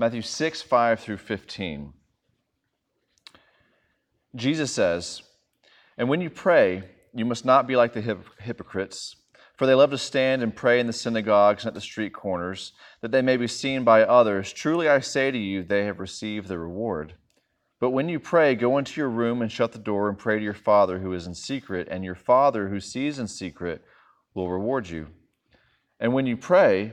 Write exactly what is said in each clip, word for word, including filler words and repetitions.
Matthew six, five through fifteen. Jesus says, "And when you pray, you must not be like the hypoc- hypocrites, for they love to stand and pray in the synagogues and at the street corners, that they may be seen by others. Truly I say to you, they have received their reward. But when you pray, go into your room and shut the door and pray to your Father who is in secret, and your Father who sees in secret will reward you. And when you pray,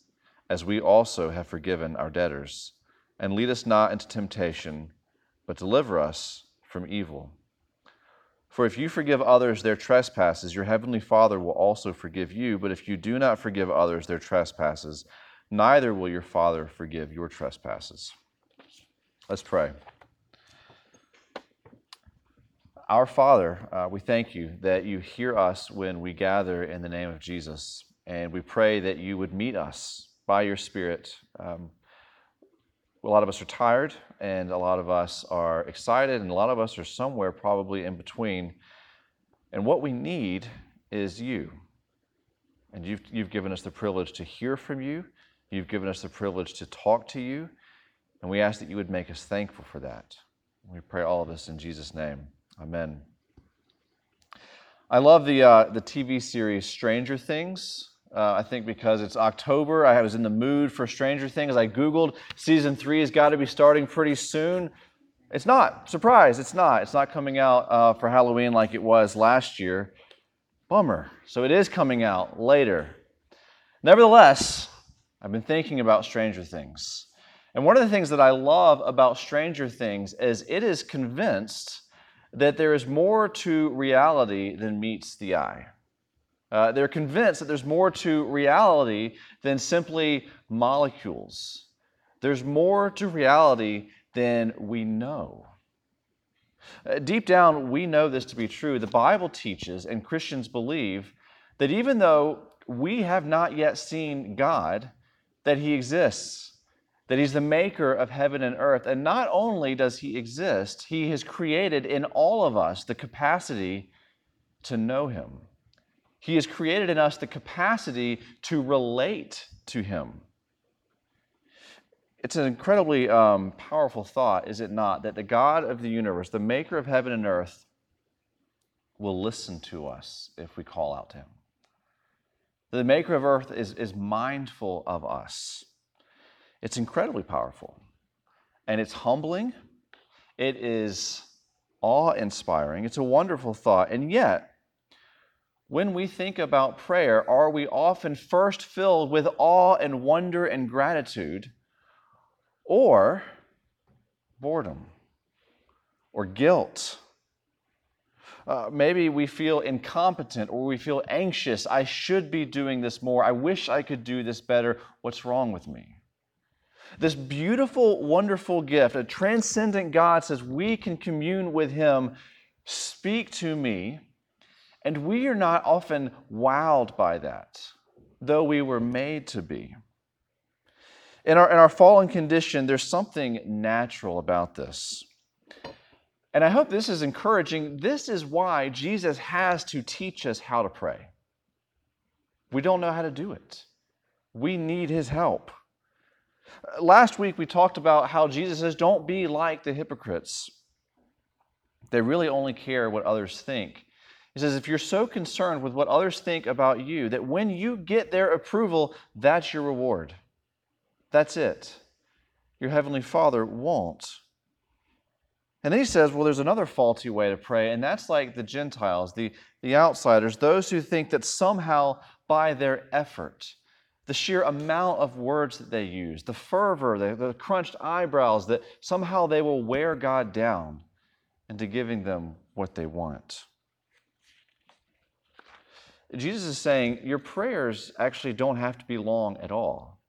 as we also have forgiven our debtors. And lead us not into temptation, but deliver us from evil. For if you forgive others their trespasses, your heavenly Father will also forgive you. But if you do not forgive others their trespasses, neither will your Father forgive your trespasses." Let's pray. Our Father, uh, we thank you that you hear us when we gather in the name of Jesus. And we pray that you would meet us by your Spirit. Um, a lot of us are tired, and a lot of us are excited, and a lot of us are somewhere probably in between. And what we need is you. And you've, you've given us the privilege to hear from you. You've given us the privilege to talk to you. And we ask that you would make us thankful for that. We pray all of this in Jesus' name. Amen. I love the, uh, the T V series Stranger Things. Uh, I think because it's October, I was in the mood for Stranger Things. I Googled, season three has got to be starting pretty soon. It's not. Surprise, it's not. It's not coming out uh, for Halloween like it was last year. Bummer. So it is coming out later. Nevertheless, I've been thinking about Stranger Things. And one of the things that I love about Stranger Things is it is convinced that there is more to reality than meets the eye. Uh, they're convinced that there's more to reality than simply molecules. There's more to reality than we know. Uh, deep down, we know this to be true. The Bible teaches, and Christians believe, that even though we have not yet seen God, that He exists, that He's the maker of heaven and earth. And not only does He exist, He has created in all of us the capacity to know Him. He has created in us the capacity to relate to Him. It's an incredibly um, powerful thought, is it not, that the God of the universe, the maker of heaven and earth, will listen to us if we call out to Him. The maker of earth is, is mindful of us. It's incredibly powerful, and it's humbling. It is awe-inspiring. It's a wonderful thought, and yet, when we think about prayer, are we often first filled with awe and wonder and gratitude, or boredom, or guilt? Uh, maybe we feel incompetent, or we feel anxious. I should be doing this more. I wish I could do this better. What's wrong with me? This beautiful, wonderful gift, a transcendent God says we can commune with Him. Speak to me. And we are not often wowed by that, though we were made to be. In our, in our fallen condition, there's something natural about this. And I hope this is encouraging. This is why Jesus has to teach us how to pray. We don't know how to do it. We need His help. Last week, we talked about how Jesus says, don't be like the hypocrites. They really only care what others think. He says, if you're so concerned with what others think about you, that when you get their approval, that's your reward. That's it. Your heavenly Father won't. And then he says, well, there's another faulty way to pray, and that's like the Gentiles, the, the outsiders, those who think that somehow by their effort, the sheer amount of words that they use, the fervor, the, the crunched eyebrows, that somehow they will wear God down into giving them what they want. Jesus is saying your prayers actually don't have to be long at all.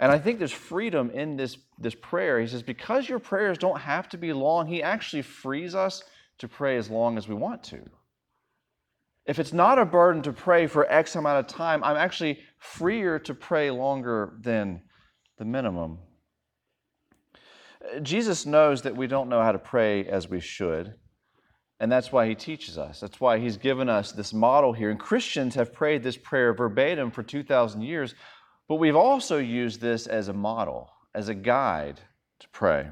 And I think there's freedom in this, this prayer. He says, because your prayers don't have to be long, he actually frees us to pray as long as we want to. If it's not a burden to pray for X amount of time, I'm actually freer to pray longer than the minimum. Jesus knows that we don't know how to pray as we should, and that's why he teaches us. That's why he's given us this model here. And Christians have prayed this prayer verbatim for two thousand years, but we've also used this as a model, as a guide to pray.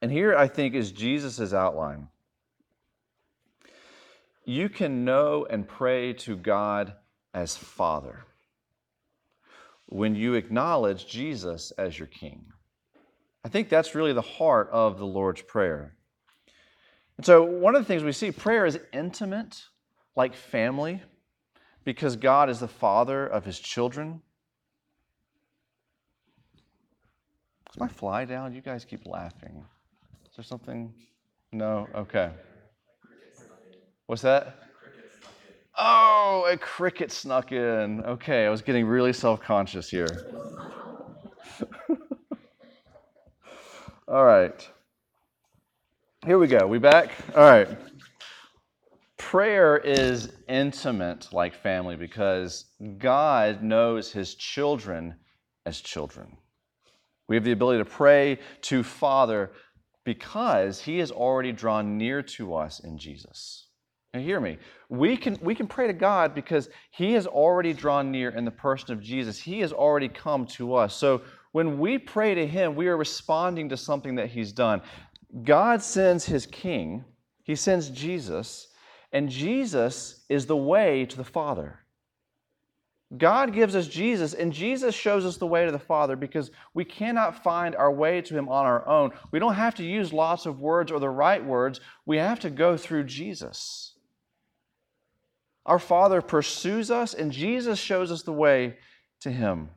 And here, I think, is Jesus' outline. You can know and pray to God as Father when you acknowledge Jesus as your King. I think that's really the heart of the Lord's Prayer. And so one of the things we see, prayer is intimate, like family, because God is the Father of His children. Is my fly down? You guys keep laughing. Is there something? No? Okay. What's that? Oh, a cricket snuck in. Okay, I was getting really self-conscious here. All right. Here we go. We back? All right. Prayer is intimate like family because God knows His children as children. We have the ability to pray to Father because He has already drawn near to us in Jesus. Now hear me. We can we can pray to God because He has already drawn near in the person of Jesus. He has already come to us. So when we pray to Him, we are responding to something that He's done. God sends His King. He sends Jesus, and Jesus is the way to the Father. God gives us Jesus, and Jesus shows us the way to the Father because we cannot find our way to Him on our own. We don't have to use lots of words or the right words. We have to go through Jesus. Our Father pursues us, and Jesus shows us the way to Him.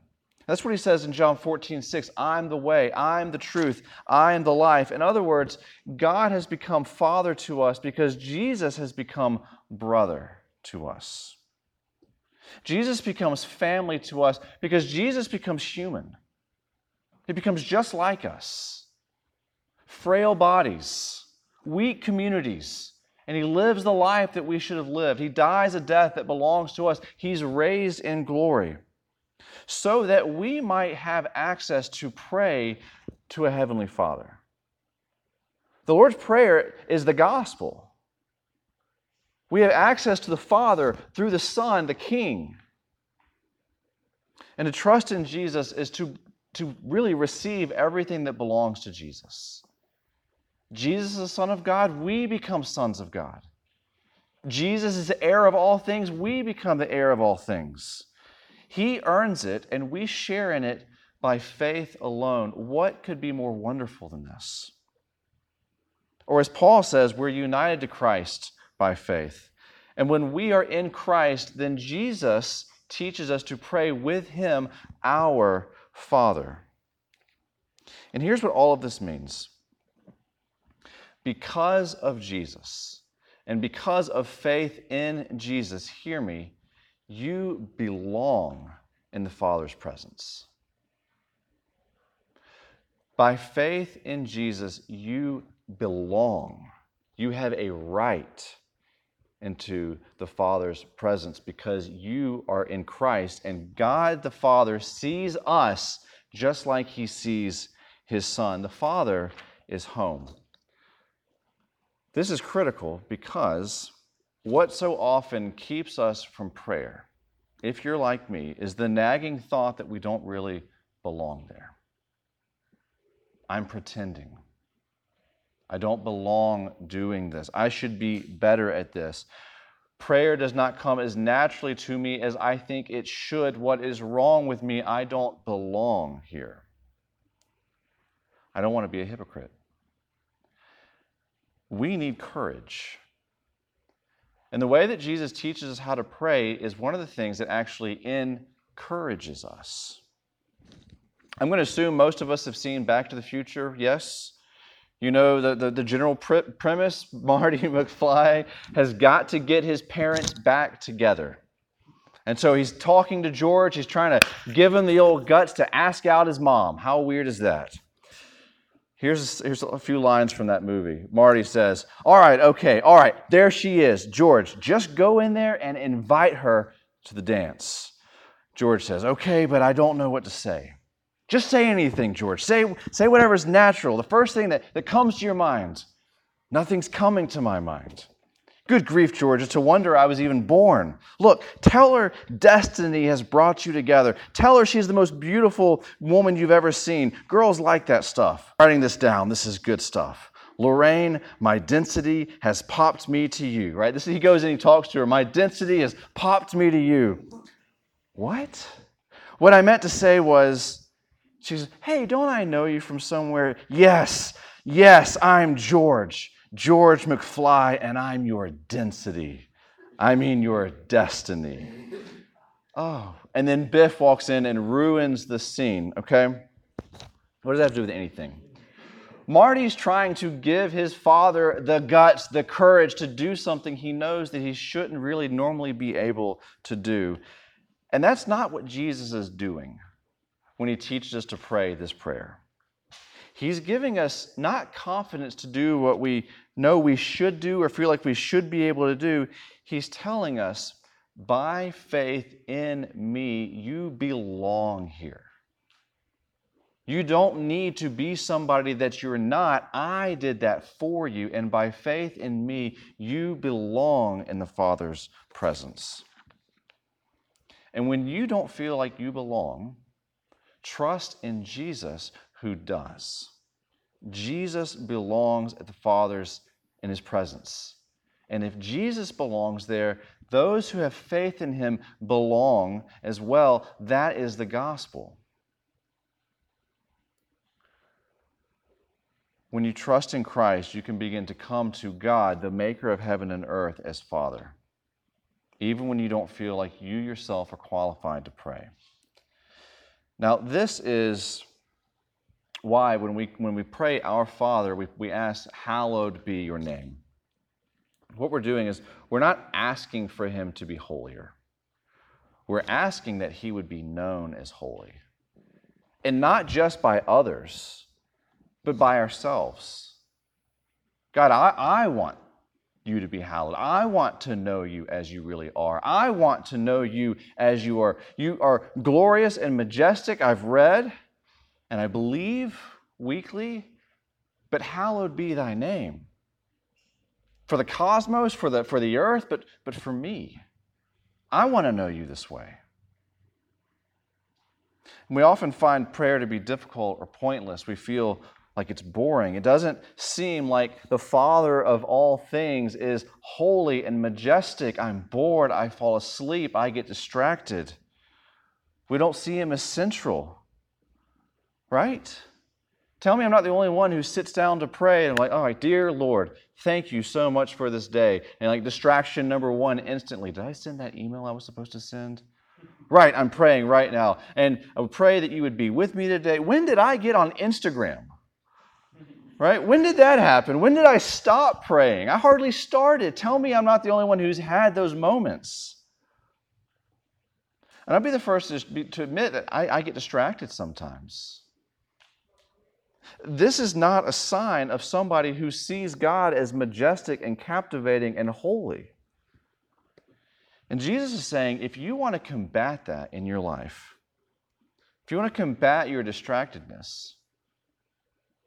That's what He says in John fourteen six, I'm the way, I'm the truth, I am the life. In other words, God has become Father to us because Jesus has become brother to us. Jesus becomes family to us because Jesus becomes human. He becomes just like us. Frail bodies, weak communities, and He lives the life that we should have lived. He dies a death that belongs to us. He's raised in glory so that we might have access to pray to a heavenly Father. The Lord's Prayer is the gospel. We have access to the Father through the Son, the King. And to trust in Jesus is to, to really receive everything that belongs to Jesus. Jesus is the Son of God, we become sons of God. Jesus is the heir of all things, we become the heir of all things. He earns it, and we share in it by faith alone. What could be more wonderful than this? Or as Paul says, we're united to Christ by faith. And when we are in Christ, then Jesus teaches us to pray with Him, our Father. And here's what all of this means. Because of Jesus and because of faith in Jesus, hear me, you belong in the Father's presence. By faith in Jesus, you belong. You have a right into the Father's presence because you are in Christ, and God the Father sees us just like He sees His Son. The Father is home. This is critical because what so often keeps us from prayer, if you're like me, is the nagging thought that we don't really belong there. I'm pretending. I don't belong doing this. I should be better at this. Prayer does not come as naturally to me as I think it should. What is wrong with me? I don't belong here. I don't want to be a hypocrite. We need courage. And the way that Jesus teaches us how to pray is one of the things that actually encourages us. I'm going to assume most of us have seen Back to the Future, yes? You know the, the, the general pre- premise, Marty McFly has got to get his parents back together. And so he's talking to George. He's trying to give him the old guts to ask out his mom. How weird is that? Here's a, here's a few lines from that movie. Marty says, all right, okay, all right, there she is. George, just go in there and invite her to the dance. George says, okay, but I don't know what to say. Just say anything, George. Say, say whatever's natural. The first thing that, that comes to your mind. Nothing's coming to my mind. Good grief, George, it's a wonder I was even born. Look, tell her destiny has brought you together. Tell her she's the most beautiful woman you've ever seen. Girls like that stuff. Writing this down, this is good stuff. Lorraine, my density has popped me to you, right? This, he goes and he talks to her. My density has popped me to you. What? What I meant to say was, she says, hey, don't I know you from somewhere? Yes, yes, I'm George. George McFly, and I'm your density. I mean your destiny. Oh, and then Biff walks in and ruins the scene, okay? What does that have to do with anything? Marty's trying to give his father the guts, the courage to do something he knows that he shouldn't really normally be able to do. And that's not what Jesus is doing when he teaches us to pray this prayer. He's giving us not confidence to do what we know we should do or feel like we should be able to do. He's telling us, by faith in me, you belong here. You don't need to be somebody that you're not. I did that for you, and by faith in me, you belong in the Father's presence. And when you don't feel like you belong, trust in Jesus who does. Jesus belongs at the Father's in his presence. And if Jesus belongs there, those who have faith in him belong as well. That is the gospel. When you trust in Christ, you can begin to come to God, the maker of heaven and earth, as Father, even when you don't feel like you yourself are qualified to pray. Now, this is why when we when we pray our Father, we, we ask, hallowed be your name. What we're doing is we're not asking for him to be holier. We're asking that he would be known as holy. And not just by others, but by ourselves. God, I, I want you to be hallowed. I want to know you as you really are. I want to know you as you are. You are glorious and majestic, I've read. And I believe weekly, but hallowed be thy name. For the cosmos, for the, for the earth, but, but for me. I want to know you this way. And we often find prayer to be difficult or pointless. We feel like it's boring. It doesn't seem like the Father of all things is holy and majestic. I'm bored. I fall asleep. I get distracted. We don't see him as central. Right? Tell me I'm not the only one who sits down to pray and I'm like, all right, dear Lord, thank you so much for this day. And like distraction number one instantly. Did I send that email I was supposed to send? Right, I'm praying right now. And I would pray that you would be with me today. When did I get on Instagram? Right? When did that happen? When did I stop praying? I hardly started. Tell me I'm not the only one who's had those moments. And I'll be the first to, to admit that I, I get distracted sometimes. This is not a sign of somebody who sees God as majestic and captivating and holy. And Jesus is saying, if you want to combat that in your life, if you want to combat your distractedness,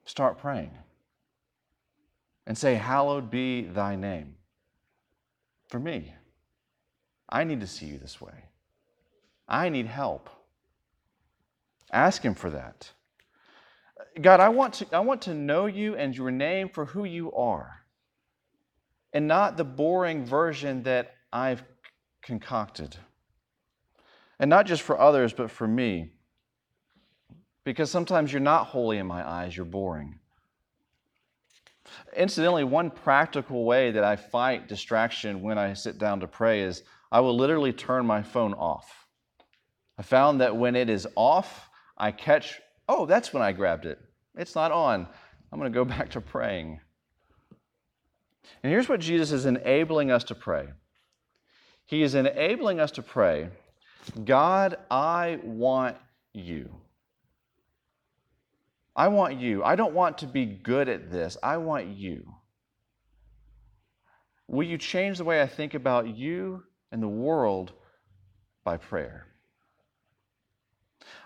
start praying and say, hallowed be thy name. For me, I need to see you this way. I need help. Ask him for that. God, I want to I want to know you and your name for who you are, and not the boring version that I've concocted. And not just for others, but for me. Because sometimes you're not holy in my eyes, you're boring. Incidentally, one practical way that I fight distraction when I sit down to pray is I will literally turn my phone off. I found that when it is off, I catch oh, that's when I grabbed it. It's not on. I'm going to go back to praying. And here's what Jesus is enabling us to pray. He is enabling us to pray God, I want you. I want you. I don't want to be good at this. I want you. Will you change the way I think about you and the world by prayer?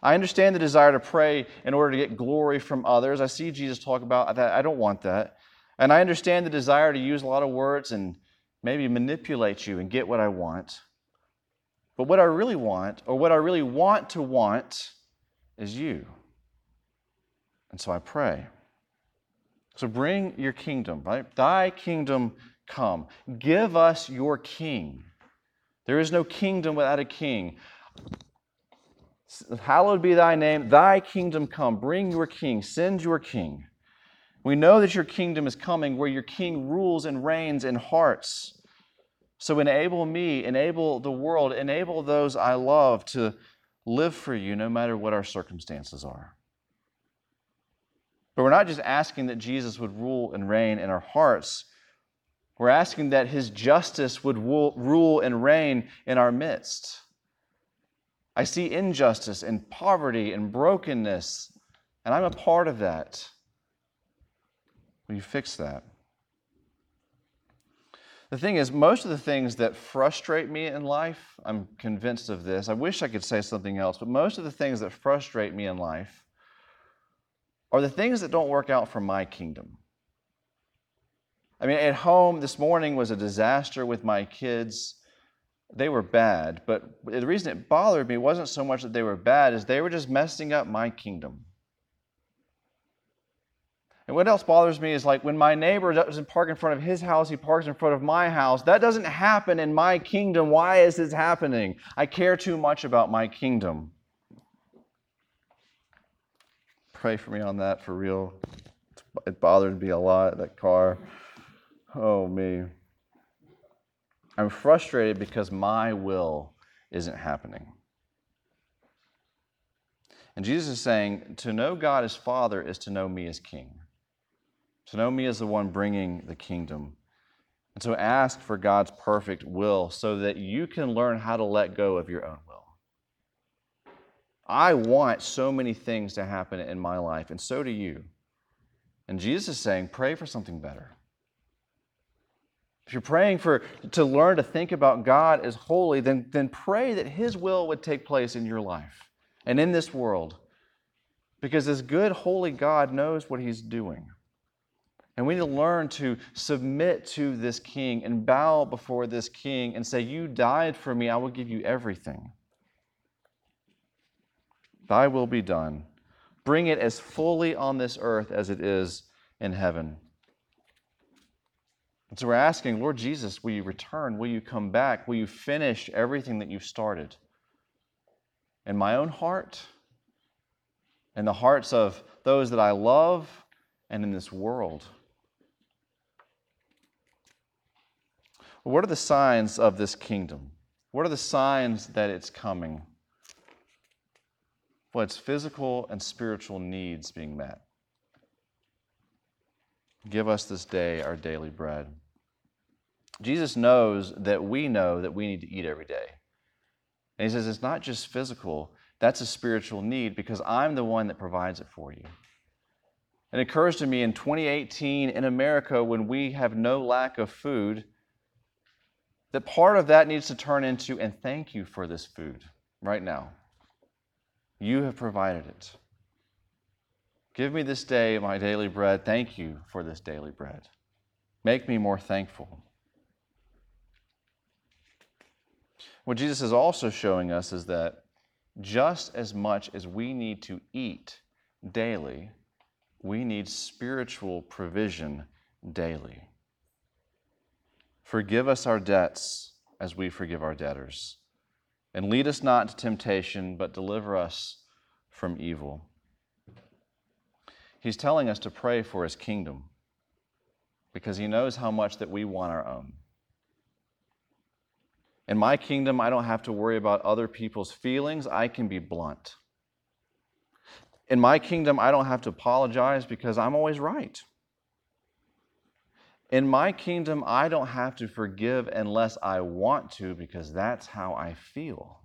I understand the desire to pray in order to get glory from others. I see Jesus talk about that. I don't want that. And I understand the desire to use a lot of words and maybe manipulate you and get what I want. But what I really want, or what I really want to want, is you. And so I pray. So bring your kingdom, right? Thy kingdom come. Give us your king. There is no kingdom without a king. Hallowed be thy name, thy kingdom come. Bring your king, send your king. We know that your kingdom is coming, where your king rules and reigns in hearts. So enable me, enable the world, enable those I love to live for you, no matter what our circumstances are. But we're not just asking that Jesus would rule and reign in our hearts. We're asking that his justice would rule and reign in our midst. I see injustice and poverty and brokenness, and I'm a part of that. Will you fix that? The thing is, most of the things that frustrate me in life, I'm convinced of this. I wish I could say something else, but most of the things that frustrate me in life are the things that don't work out for my kingdom. I mean, at home this morning was a disaster with my kids. They were bad, but the reason it bothered me wasn't so much that they were bad as they were just messing up my kingdom. And what else bothers me is, like, when my neighbor doesn't park in front of his house, he parks in front of my house. That doesn't happen in my kingdom. Why is this happening? I care too much about my kingdom. Pray for me on that, for real. It bothered me a lot, that car. Oh, me. I'm frustrated because my will isn't happening. And Jesus is saying, to know God as Father is to know me as King. To know me as the one bringing the kingdom. And so ask for God's perfect will so that you can learn how to let go of your own will. I want so many things to happen in my life, and so do you. And Jesus is saying, pray for something better. If you're praying for to learn to think about God as holy, then, then pray that his will would take place in your life and in this world. Because this good, holy God knows what he's doing. And we need to learn to submit to this king and bow before this king and say, you died for me, I will give you everything. Thy will be done. Bring it as fully on this earth as it is in heaven. And so we're asking, Lord Jesus, will you return? Will you come back? Will you finish everything that you've started? In my own heart, in the hearts of those that I love, and in this world. What are the signs of this kingdom? What are the signs that it's coming? Well, it's physical and spiritual needs being met. Give us this day our daily bread. Jesus knows that we know that we need to eat every day. And he says it's not just physical, that's a spiritual need because I'm the one that provides it for you. It occurs to me in twenty eighteen in America, when we have no lack of food, that part of that needs to turn into, and thank you for this food right now. You have provided it. Give me this day my daily bread. Thank you for this daily bread. Make me more thankful. What Jesus is also showing us is that just as much as we need to eat daily, we need spiritual provision daily. Forgive us our debts as we forgive our debtors. And lead us not into temptation, but deliver us from evil. He's telling us to pray for his kingdom because he knows how much that we want our own. In my kingdom, I don't have to worry about other people's feelings. I can be blunt. In my kingdom, I don't have to apologize because I'm always right. In my kingdom, I don't have to forgive unless I want to because that's how I feel.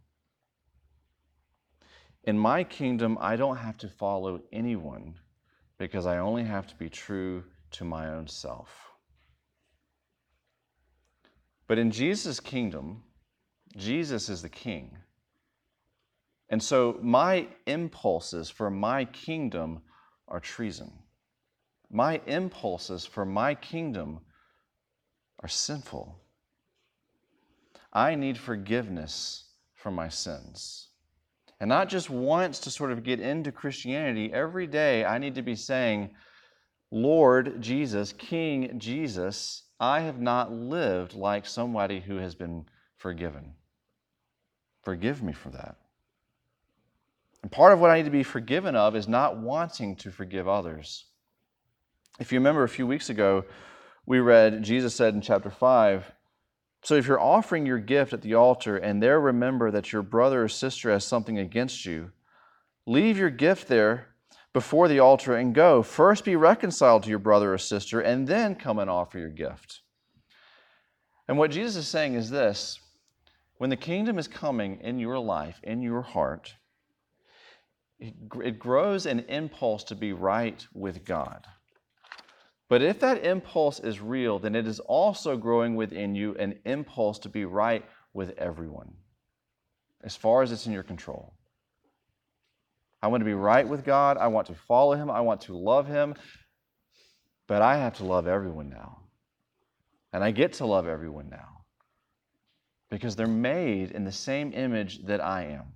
In my kingdom, I don't have to follow anyone because I only have to be true to my own self. But in Jesus' kingdom, Jesus is the king. And so my impulses for my kingdom are treason. My impulses for my kingdom are sinful. I need forgiveness for my sins. And not just once to sort of get into Christianity. Every day I need to be saying, Lord Jesus, King Jesus, I have not lived like somebody who has been forgiven. Forgive me for that. And part of what I need to be forgiven of is not wanting to forgive others. If you remember a few weeks ago, we read, Jesus said in chapter five, so if you're offering your gift at the altar and there remember that your brother or sister has something against you, leave your gift there before the altar and go. First be reconciled to your brother or sister and then come and offer your gift. And what Jesus is saying is this, when the kingdom is coming in your life, in your heart, it grows an impulse to be right with God. But if that impulse is real, then it is also growing within you an impulse to be right with everyone, as far as it's in your control. I want to be right with God. I want to follow Him. I want to love Him. But I have to love everyone now. And I get to love everyone now because they're made in the same image that I am.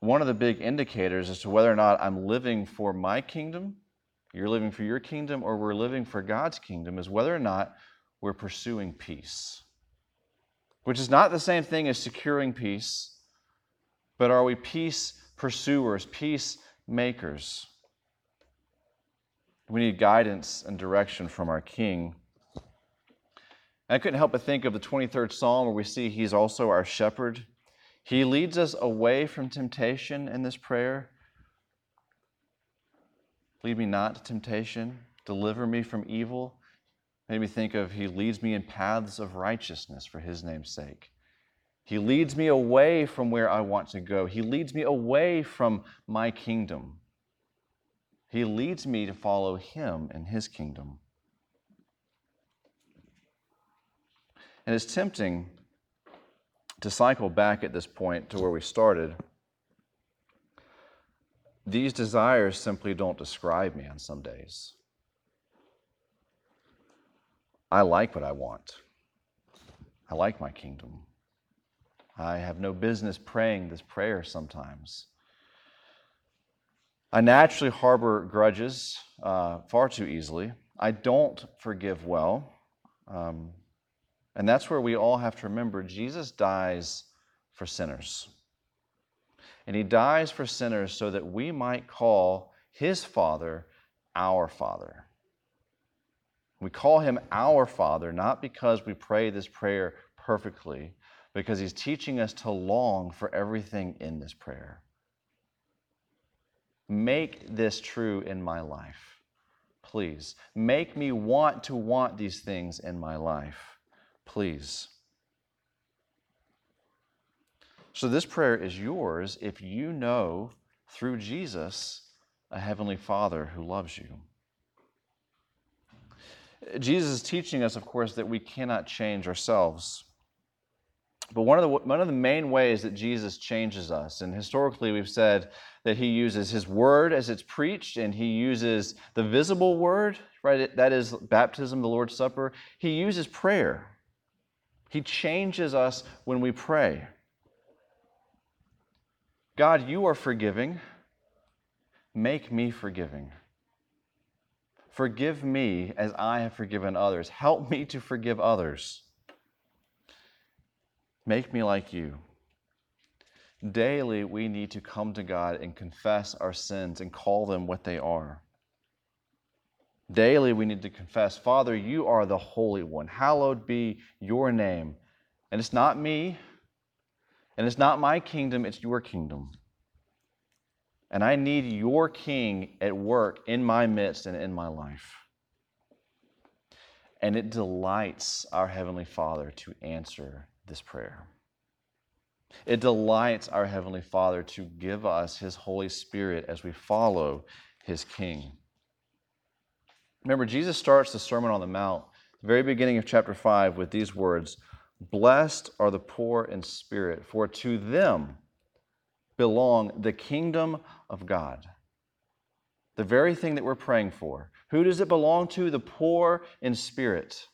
One of the big indicators as to whether or not I'm living for my kingdom, you're living for your kingdom, or we're living for God's kingdom is whether or not we're pursuing peace, which is not the same thing as securing peace, but are we peace pursuers, peace makers? We need guidance and direction from our King. And I couldn't help but think of the twenty-third Psalm where we see He's also our shepherd. He leads us away from temptation in this prayer. Lead me not to temptation. Deliver me from evil. Made me think of He leads me in paths of righteousness for His name's sake. He leads me away from where I want to go. He leads me away from my kingdom. He leads me to follow Him and His kingdom. And it's tempting to cycle back at this point to where we started. These desires simply don't describe me on some days. I like what I want. I like my kingdom. I have no business praying this prayer sometimes. I naturally harbor grudges uh, far too easily. I don't forgive well. Um, And that's where we all have to remember Jesus dies for sinners. And He dies for sinners so that we might call His Father our Father. We call Him our Father not because we pray this prayer perfectly, because He's teaching us to long for everything in this prayer. Make this true in my life, please. Make me want to want these things in my life. Please. So this prayer is yours if you know through Jesus a Heavenly Father who loves you. Jesus is teaching us, of course, that we cannot change ourselves. But one of the one of the main ways that Jesus changes us, and historically we've said that He uses His word as it's preached, and He uses the visible word, right? That is baptism, the Lord's Supper. He uses prayer. He changes us when we pray. God, you are forgiving. Make me forgiving. Forgive me as I have forgiven others. Help me to forgive others. Make me like you. Daily, we need to come to God and confess our sins and call them what they are. Daily we need to confess, Father, you are the Holy One. Hallowed be your name. And it's not me, and it's not my kingdom, it's your kingdom. And I need your King at work in my midst and in my life. And it delights our Heavenly Father to answer this prayer. It delights our Heavenly Father to give us His Holy Spirit as we follow His King. Remember, Jesus starts the Sermon on the Mount, the very beginning of chapter five, with these words, "Blessed are the poor in spirit, for to them belong the kingdom of God." The very thing that we're praying for. Who does it belong to? The poor in spirit.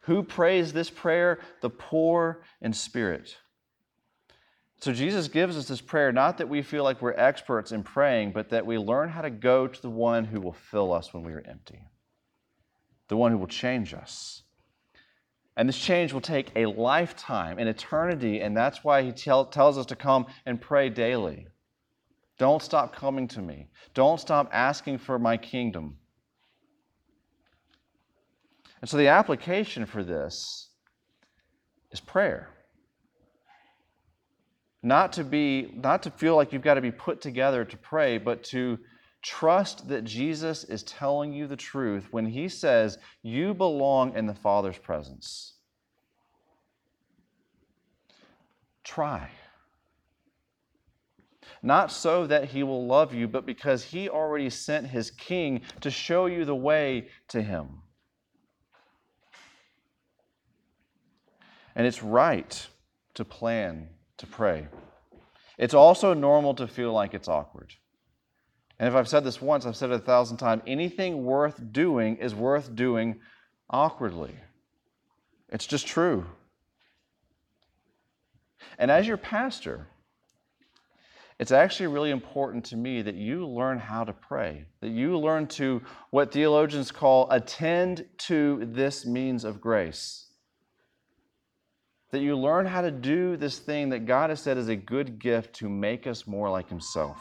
Who prays this prayer? The poor in spirit. So Jesus gives us this prayer, not that we feel like we're experts in praying, but that we learn how to go to the one who will fill us when we are empty, the one who will change us. And this change will take a lifetime, an eternity, and that's why he tell, tells us to come and pray daily. Don't stop coming to me. Don't stop asking for my kingdom. And so the application for this is prayer. Not to be, not to feel like you've got to be put together to pray, but to trust that Jesus is telling you the truth when He says you belong in the Father's presence. Try. Not so that He will love you, but because He already sent His King to show you the way to Him. And it's right to plan to pray. It's also normal to feel like it's awkward. And if I've said this once, I've said it a thousand times, anything worth doing is worth doing awkwardly. It's just true. And as your pastor, it's actually really important to me that you learn how to pray, that you learn to, what theologians call, attend to this means of grace. That you learn how to do this thing that God has said is a good gift to make us more like Himself.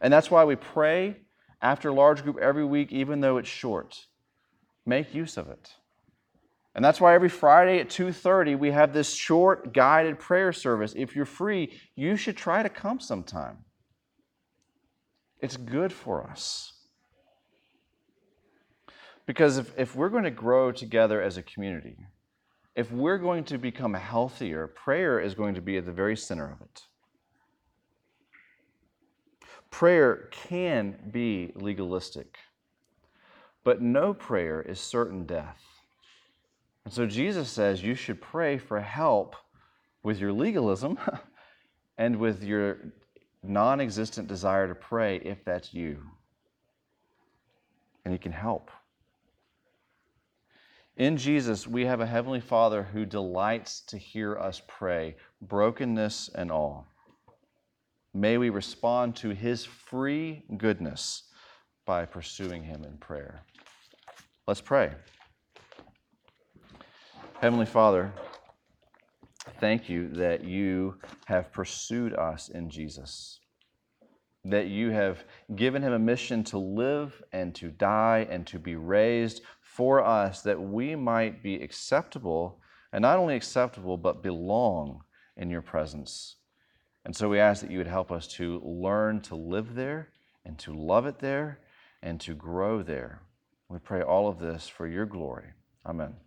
And that's why we pray after large group every week, even though it's short. Make use of it. And that's why every Friday at two thirty, we have this short guided prayer service. If you're free, you should try to come sometime. It's good for us. Because if, if we're going to grow together as a community, if we're going to become healthier, prayer is going to be at the very center of it. Prayer can be legalistic, but no prayer is certain death. And so Jesus says you should pray for help with your legalism and with your non-existent desire to pray if that's you. And He can help. In Jesus, we have a Heavenly Father who delights to hear us pray, brokenness and all. May we respond to His free goodness by pursuing Him in prayer. Let's pray. Heavenly Father, thank you that you have pursued us in Jesus, that you have given Him a mission to live and to die and to be raised for us, that we might be acceptable, and not only acceptable, but belong in your presence. And so we ask that you would help us to learn to live there and to love it there and to grow there. We pray all of this for your glory. Amen.